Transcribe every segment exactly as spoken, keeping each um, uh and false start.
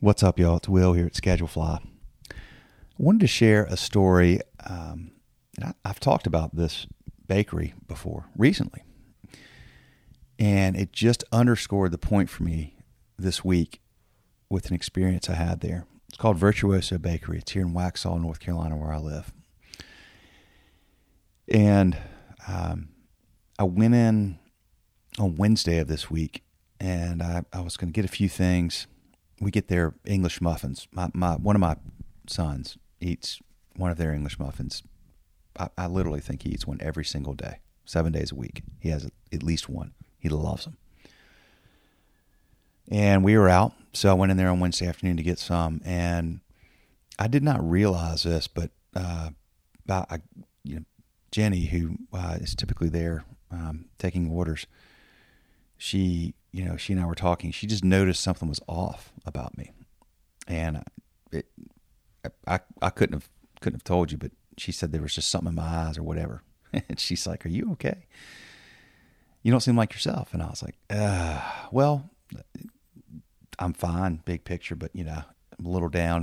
What's up, y'all? It's Will here at ScheduleFly. I wanted to share a story. Um, and I, I've talked about this bakery before recently, and it just underscored the point for me this week with an experience I had there. It's called Virtuoso Bakery. It's here in Waxhaw, North Carolina, where I live. And um, I went in on Wednesday of this week, and I, I was going to get a few things. We get their English muffins. My, my one of my sons eats one of their English muffins. I, I literally think he eats one every single day, seven days a week. He has at least one. He loves them. And we were out, so I went in there on Wednesday afternoon to get some. And I did not realize this, but uh, I, you know, Jenny, who uh, is typically there um, taking orders, she. You know, she and I were talking. She just noticed something was off about me, and it, I I couldn't have couldn't have told you, but she said there was just something in my eyes or whatever. And she's like, "Are you okay? You don't seem like yourself." And I was like, uh, "Well, I'm fine, big picture, but you know, I'm a little down."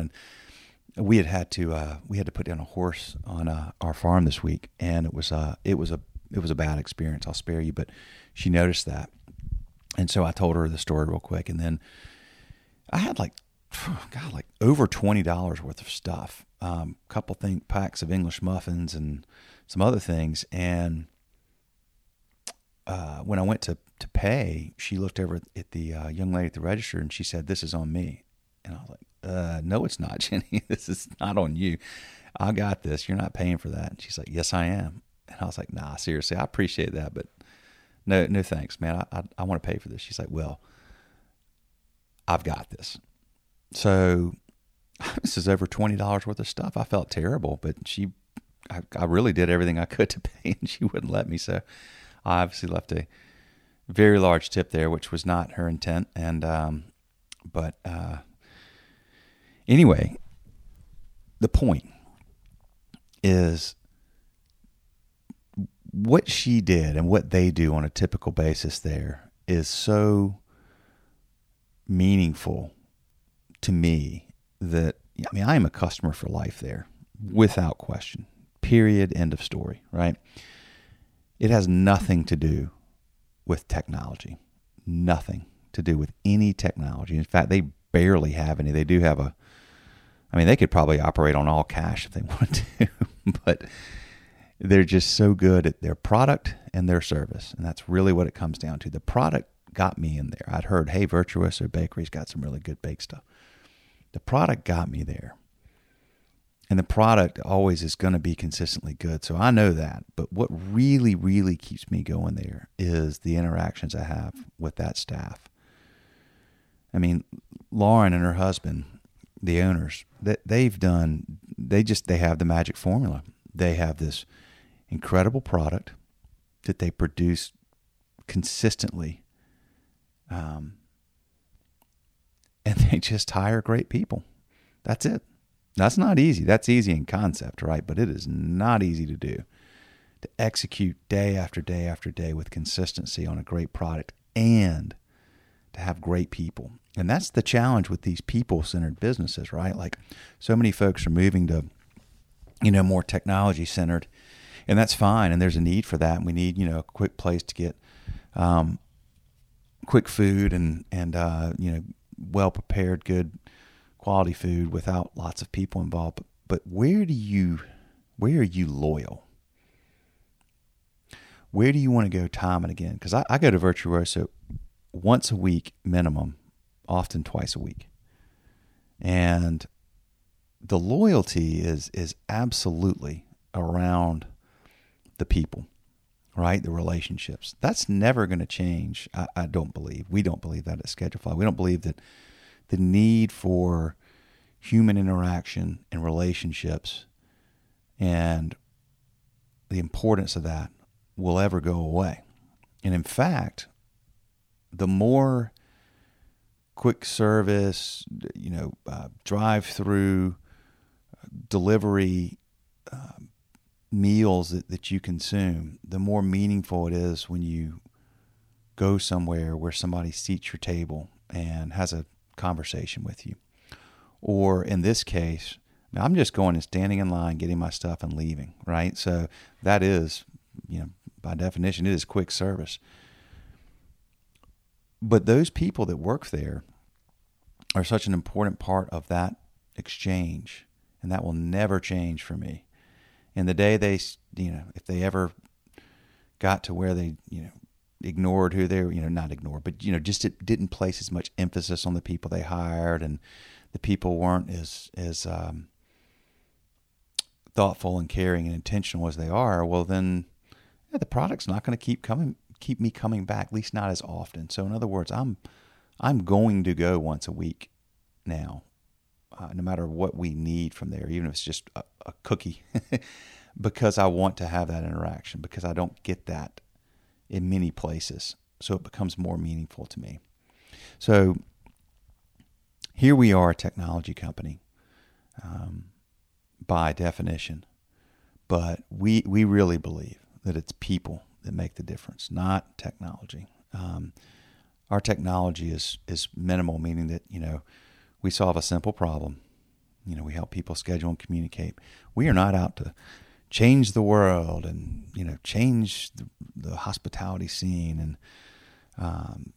And we had had to uh, we had to put down a horse on uh, our farm this week, and it was uh it was a it was a bad experience. I'll spare you, but she noticed that. And so I told her the story real quick. And then I had like, God, like over twenty dollars worth of stuff. Um, a couple things, packs of English muffins and some other things. And uh, when I went to, to pay, she looked over at the uh, young lady at the register, and she said, "This is on me." And I was like, uh, "No, it's not, Jenny. This is not on you. I got this. You're not paying for that." And she's like, "Yes, I am." And I was like, "Nah, seriously, I appreciate that, but No, no, thanks, man. I, I, I want to pay for this." She's like, "Well, I've got this." So this is over twenty dollars worth of stuff. I felt terrible, but she, I, I really did everything I could to pay, and she wouldn't let me. So I obviously left a very large tip there, which was not her intent. And, um, but, uh, anyway, the point is, what she did and what they do on a typical basis there is so meaningful to me that, I mean, I am a customer for life there without question, period, end of story, right? It has nothing to do with technology, nothing to do with any technology. In fact, they barely have any. They do have a, I mean, they could probably operate on all cash if they wanted to, but they're just so good at their product and their service. And that's really what it comes down to. The product got me in there. I'd heard, hey, Virtuoso Bakery's got some really good baked stuff. The product got me there. And the product always is going to be consistently good. So I know that. But what really, really keeps me going there is the interactions I have with that staff. I mean, Lauren and her husband, the owners, that they've done, they just, they have the magic formula. They have this incredible product that they produce consistently, um, and they just hire great people. That's it. That's not easy. That's easy in concept, right? But it is not easy to do, to execute day after day after day with consistency on a great product and to have great people. And that's the challenge with these people-centered businesses, right? Like, so many folks are moving to, you know, more technology centered, and that's fine. And there's a need for that. And we need, you know, a quick place to get, um, quick food and, and, uh, you know, well-prepared, good quality food without lots of people involved. But, but where do you, where are you loyal? Where do you want to go time and again? Cause I, I go to Virtuoso once a week minimum, often twice a week. And the loyalty is is absolutely around the people, right? The relationships. That's never going to change. I, I don't believe. We don't believe that at ScheduleFly. We don't believe that the need for human interaction and relationships and the importance of that will ever go away. And in fact, the more quick service, you know, uh, drive-through, delivery uh, meals that, that you consume, the more meaningful it is when you go somewhere where somebody seats your table and has a conversation with you. or in this case, I'm just going and standing in line, getting my stuff and leaving, right? So that is, you know, by definition, it is quick service. But those people that work there are such an important part of that exchange, and that will never change for me. And the day they, you know, if they ever got to where they, you know, ignored who they were, you know, not ignored, but, you know, just it didn't place as much emphasis on the people they hired, and the people weren't as, as, um, thoughtful and caring and intentional as they are, well then yeah, the product's not going to keep coming, keep me coming back, at least not as often. So in other words, I'm, I'm going to go once a week now, uh, no matter what we need from there, even if it's just a, a cookie, because I want to have that interaction, because I don't get that in many places. So it becomes more meaningful to me. So here we are, a technology company. Um, by definition, but we we really believe that it's people that make the difference, not technology. Um, our technology is is minimal, meaning that, you know, we solve a simple problem. You know, we help people schedule and communicate. We are not out to change the world and, you know, change the, the hospitality scene. And um,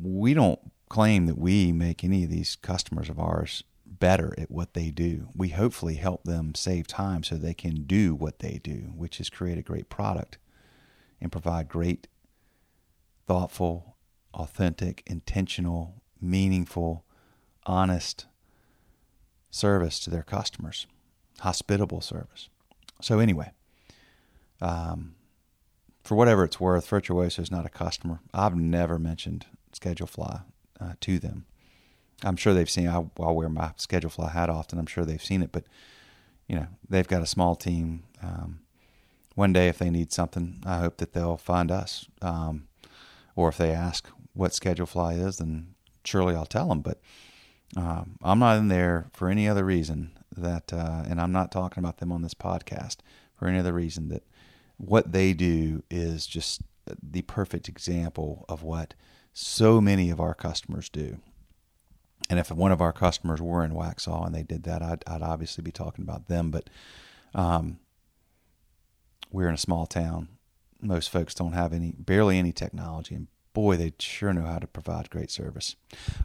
we don't claim that we make any of these customers of ours better at what they do. We hopefully help them save time so they can do what they do, which is create a great product and provide great, thoughtful, authentic, intentional, meaningful, honest service to their customers, hospitable service. So anyway, um, for whatever it's worth, Virtuoso is not a customer. I've never mentioned ScheduleFly uh, to them. I'm sure they've seen, I, I wear my ScheduleFly hat often. I'm sure they've seen it, but you know, they've got a small team. Um, one day if they need something, I hope that they'll find us. Um, or if they ask what ScheduleFly is, then surely I'll tell them, but, um, I'm not in there for any other reason that, uh, and I'm not talking about them on this podcast for any other reason that what they do is just the perfect example of what so many of our customers do. And if one of our customers were in Waxhaw and they did that, I'd, I'd obviously be talking about them. But um, we're in a small town. Most folks don't have any, barely any technology. And boy, they sure know how to provide great service.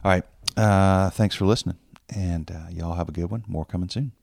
All right. Uh, thanks for listening. And uh, y'all have a good one. More coming soon.